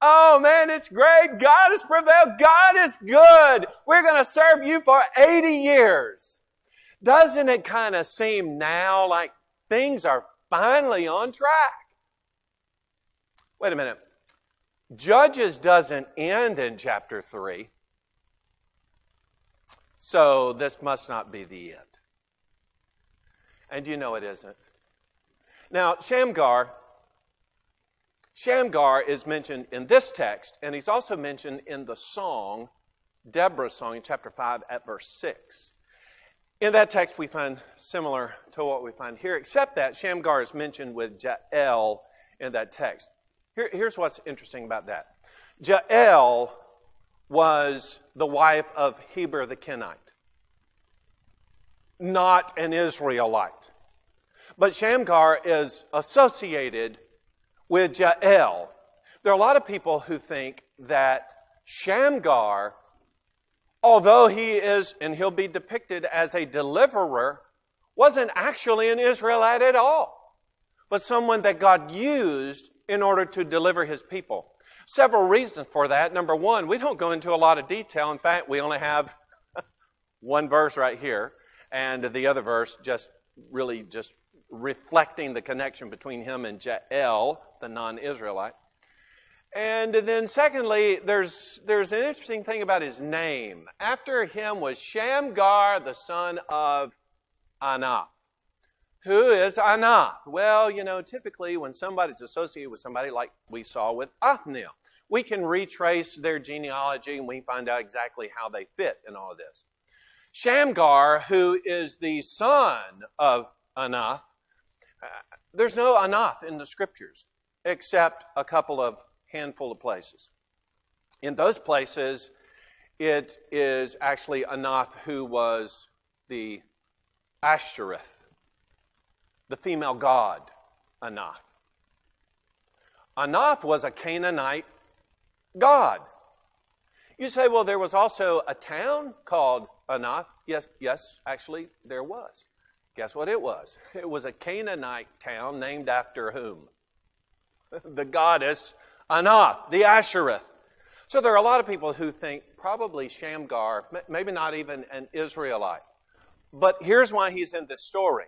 Oh, man, it's great. God has prevailed. God is good. We're going to serve you for eighty years. Doesn't it kind of seem now like things are finally on track? Wait a minute. Judges doesn't end in chapter three. So this must not be the end. And you know it isn't. Now, Shamgar, Shamgar is mentioned in this text, and he's also mentioned in the song, Deborah's song, in chapter five at verse six. In that text, we find similar to what we find here, except that Shamgar is mentioned with Jael in that text. Here, here's what's interesting about that. Jael was the wife of Heber the Kenite, not an Israelite. But Shamgar is associated with Jael. There are a lot of people who think that Shamgar, although he is, and he'll be depicted as a deliverer, wasn't actually an Israelite at all, but someone that God used in order to deliver his people. Several reasons for that. Number one, we don't go into a lot of detail. In fact, we only have one verse right here, and the other verse just really just reflecting the connection between him and Jael, the non-Israelite. And then secondly, there's, there's an interesting thing about his name. After him was Shamgar, the son of Anath. Who is Anath? Well, you know, typically when somebody's associated with somebody like we saw with Othniel, we can retrace their genealogy and we find out exactly how they fit in all of this. Shamgar, who is the son of Anath, uh, there's no Anath in the scriptures except a couple of handful of places. In those places, it is actually Anath who was the Ashtoreth, the female god, Anath. Anath was a Canaanite god. You say, well, there was also a town called Anath. Yes, yes, actually, there was. Guess what it was? It was a Canaanite town named after whom? The goddess Anath, the Asherah. So there are a lot of people who think probably Shamgar, maybe not even an Israelite. But here's why he's in this story.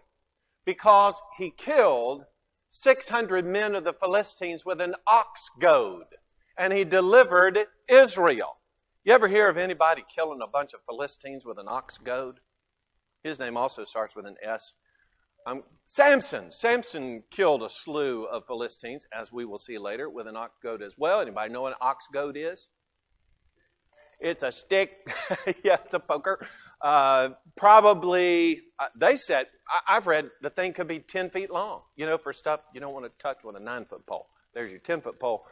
Because he killed six hundred men of the Philistines with an ox goad, and he delivered Israel. You ever hear of anybody killing a bunch of Philistines with an ox goad? His name also starts with an S. Um, Samson. Samson killed a slew of Philistines, as we will see later, with an ox goad as well. Anybody know what an ox goad is? It's a stick. Yeah, it's a poker. Uh, probably, uh, they said, I, I've read, the thing could be ten feet long, you know, for stuff you don't want to touch with a nine-foot pole. There's your ten-foot pole.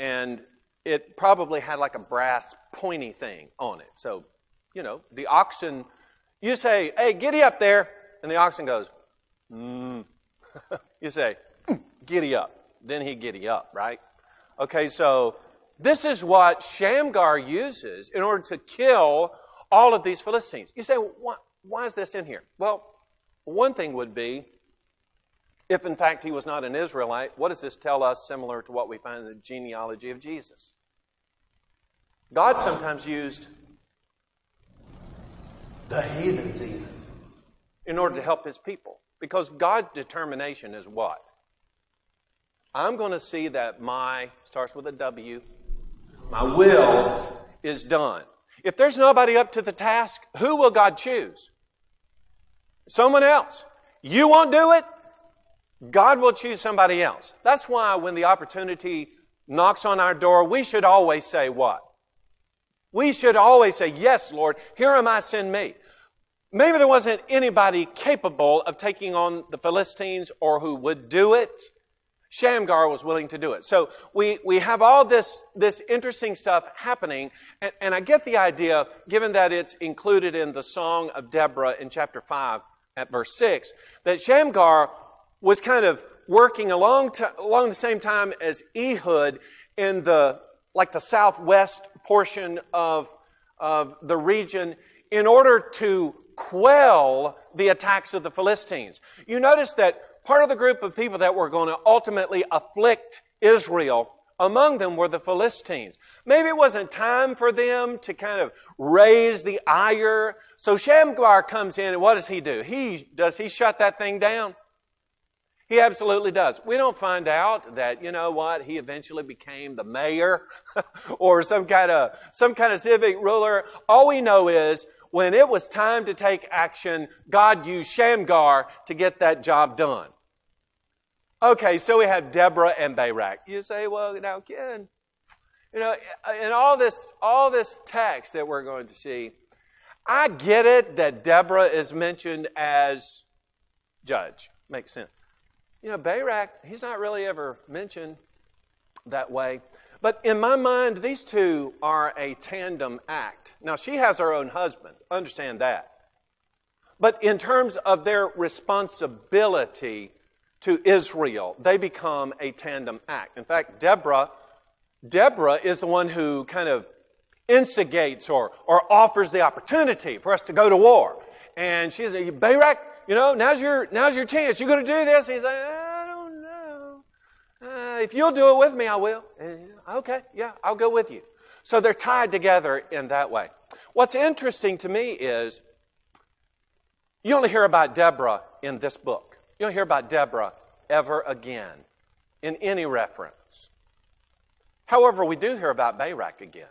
And it probably had like a brass pointy thing on it. So, you know, the oxen, you say, hey, giddy up there. And the oxen goes, mm. You say, mm, giddy up. Then he giddy up, right? Okay, so this is what Shamgar uses in order to kill all of these Philistines. You say, well, why, why is this in here? Well, one thing would be, if in fact he was not an Israelite, what does this tell us similar to what we find in the genealogy of Jesus? God sometimes used the heathens even in order to help his people. Because God's determination is what? I'm going to see that my, starts with a W, my will is done. If there's nobody up to the task, who will God choose? Someone else. You won't do it? God will choose somebody else. That's why when the opportunity knocks on our door, we should always say what? We should always say, yes, Lord, here am I, send me. Maybe there wasn't anybody capable of taking on the Philistines or who would do it. Shamgar was willing to do it. So we, we have all this, this interesting stuff happening, and, and I get the idea, given that it's included in the Song of Deborah in chapter five at verse six, that Shamgar was kind of working along, to, along the same time as Ehud in the, like the southwest portion of, of the region in order to quell the attacks of the Philistines. You notice that part of the group of people that were going to ultimately afflict Israel, among them were the Philistines. Maybe it wasn't time for them to kind of raise the ire. So Shamgar comes in, and what does he do? He does he shut that thing down? He absolutely does. We don't find out that, you know what, he eventually became the mayor or some kind of some kind of civic ruler. All we know is when it was time to take action, God used Shamgar to get that job done. Okay, so we have Deborah and Barak. You say, well, now, Ken, you know, in all this, all this text that we're going to see, I get it that Deborah is mentioned as judge. Makes sense. You know, Barak, he's not really ever mentioned that way. But in my mind, these two are a tandem act. Now, she has her own husband. Understand that. But in terms of their responsibility to Israel, they become a tandem act. In fact, Deborah, Deborah is the one who kind of instigates or, or offers the opportunity for us to go to war. And she's a Barak, you know, now's your, now's your chance. You're going to do this? And he's like, I don't know. Uh, if you'll do it with me, I will. Uh, okay, yeah, I'll go with you. So they're tied together in that way. What's interesting to me is you only hear about Deborah in this book. You don't hear about Deborah ever again in any reference. However, we do hear about Barak again.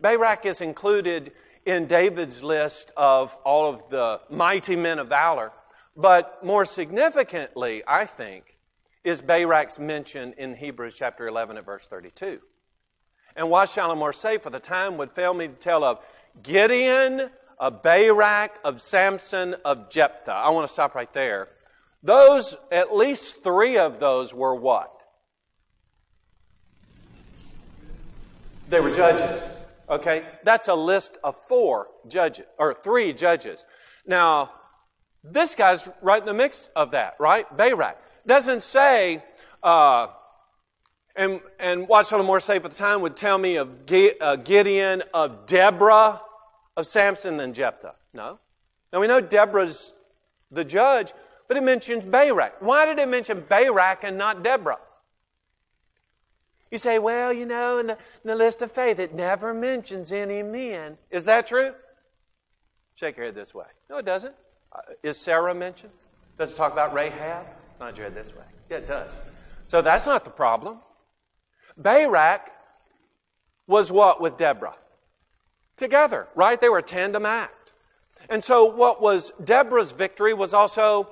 Barak is included in David's list of all of the mighty men of valor. But more significantly, I think, is Barak's mention in Hebrews chapter eleven at verse thirty-two. And what shall I more say? For the time would fail me to tell of Gideon, of Barak, of Samson, of Jephthah. I want to stop right there. Those, at least three of those were what? They were judges. Okay, that's a list of four judges, or three judges. Now, this guy's right in the mix of that, right? Barak. Doesn't say, uh, and and Watch on the More Safe at the time would tell me of Gideon, of Deborah, of Samson and Jephthah. No. Now, we know Deborah's the judge, but it mentions Barak. Why did it mention Barak and not Deborah? You say, well, you know, in the, in the list of faith, it never mentions any men. Is that true? Shake your head this way. No, it doesn't. Uh, is Sarah mentioned? Does it talk about Rahab? Nod your head this way. Yeah, it does. So that's not the problem. Barak was what with Deborah? Together, right? They were a tandem act. And so what was Deborah's victory was also,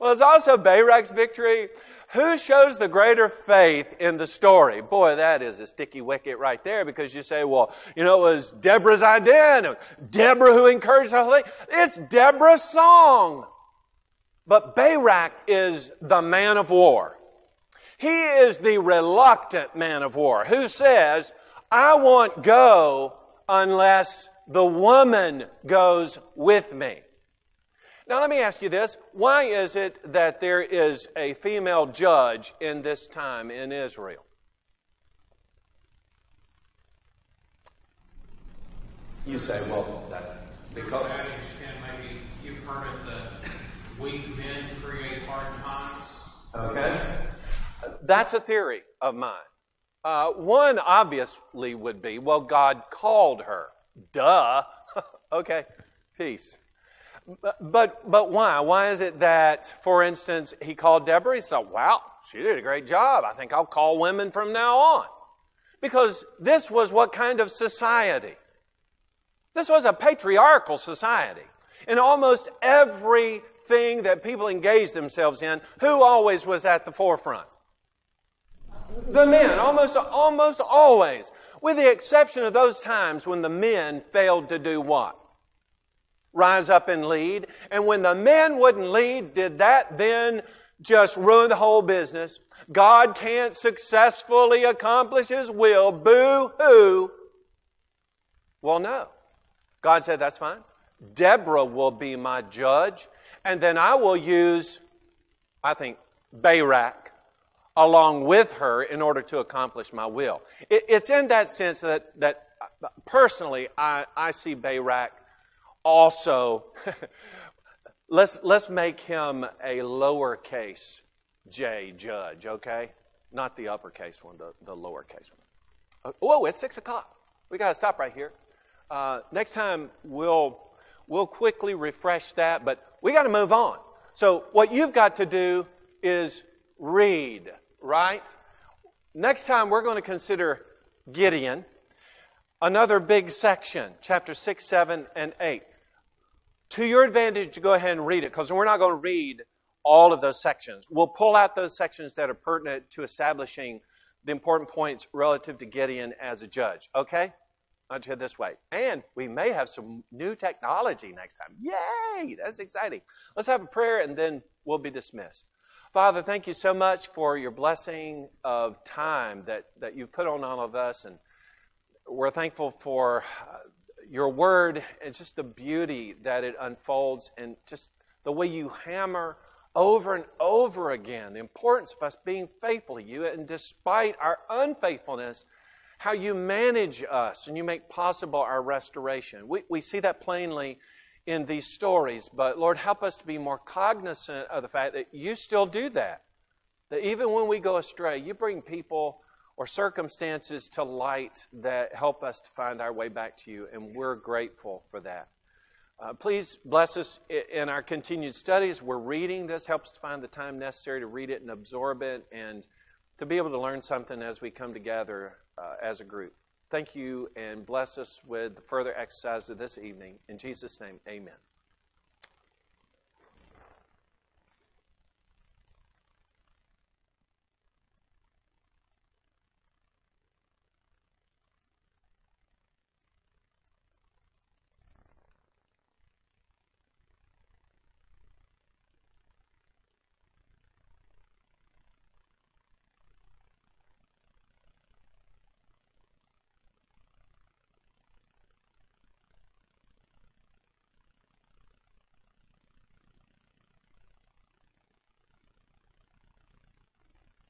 was also Barak's victory. Who shows the greater faith in the story? Boy, that is a sticky wicket right there, because you say, well, you know, it was Deborah's idea, Deborah who encouraged the whole thing. It's Deborah's song. But Barak is the man of war. He is the reluctant man of war who says, I won't go unless the woman goes with me. Now, let me ask you this. Why is it that there is a female judge in this time in Israel? You say, well, that's because... Maybe you've heard of the weak men create hard minds. Okay. That's a theory of mine. Uh, one obviously would be, well, God called her. Duh. Okay. Peace. But but why? Why is it that, for instance, he called Deborah? He thought, wow, she did a great job. I think I'll call women from now on. Because this was what kind of society? This was a patriarchal society. In almost everything that people engaged themselves in, who always was at the forefront? The men, almost, almost always. With the exception of those times when the men failed to do what? Rise up and lead. And when the men wouldn't lead, did that then just ruin the whole business? God can't successfully accomplish His will. Boo-hoo. Well, no. God said, that's fine. Deborah will be my judge. And then I will use, I think, Barak along with her in order to accomplish my will. It, it's in that sense that, that personally, I, I see Barak also, let's let's make him a lowercase j judge, okay? Not the uppercase one, the, the lowercase one. Oh, it's six o'clock. We got to stop right here. Uh, next time we'll we'll quickly refresh that, but we got to move on. So what you've got to do is read, right? Next time we're going to consider Gideon, another big section, chapter six, seven, and eight. To your advantage, go ahead and read it, because we're not going to read all of those sections. We'll pull out those sections that are pertinent to establishing the important points relative to Gideon as a judge. Okay? I'll do it this way. And we may have some new technology next time. Yay! That's exciting. Let's have a prayer, and then we'll be dismissed. Father, thank you so much for your blessing of time that, that you put on all of us. And we're thankful for uh, your word and just the beauty that it unfolds, and just the way you hammer over and over again the importance of us being faithful to you. And despite our unfaithfulness, how you manage us and you make possible our restoration. We, we see that plainly in these stories, but Lord, help us to be more cognizant of the fact that you still do that. That even when we go astray, you bring people or circumstances to light that help us to find our way back to you, and we're grateful for that. Uh, please bless us in our continued studies. We're reading this. Help us to find the time necessary to read it and absorb it, and to be able to learn something as we come together uh, as a group. Thank you, and bless us with the further exercise of this evening. In Jesus' name, amen.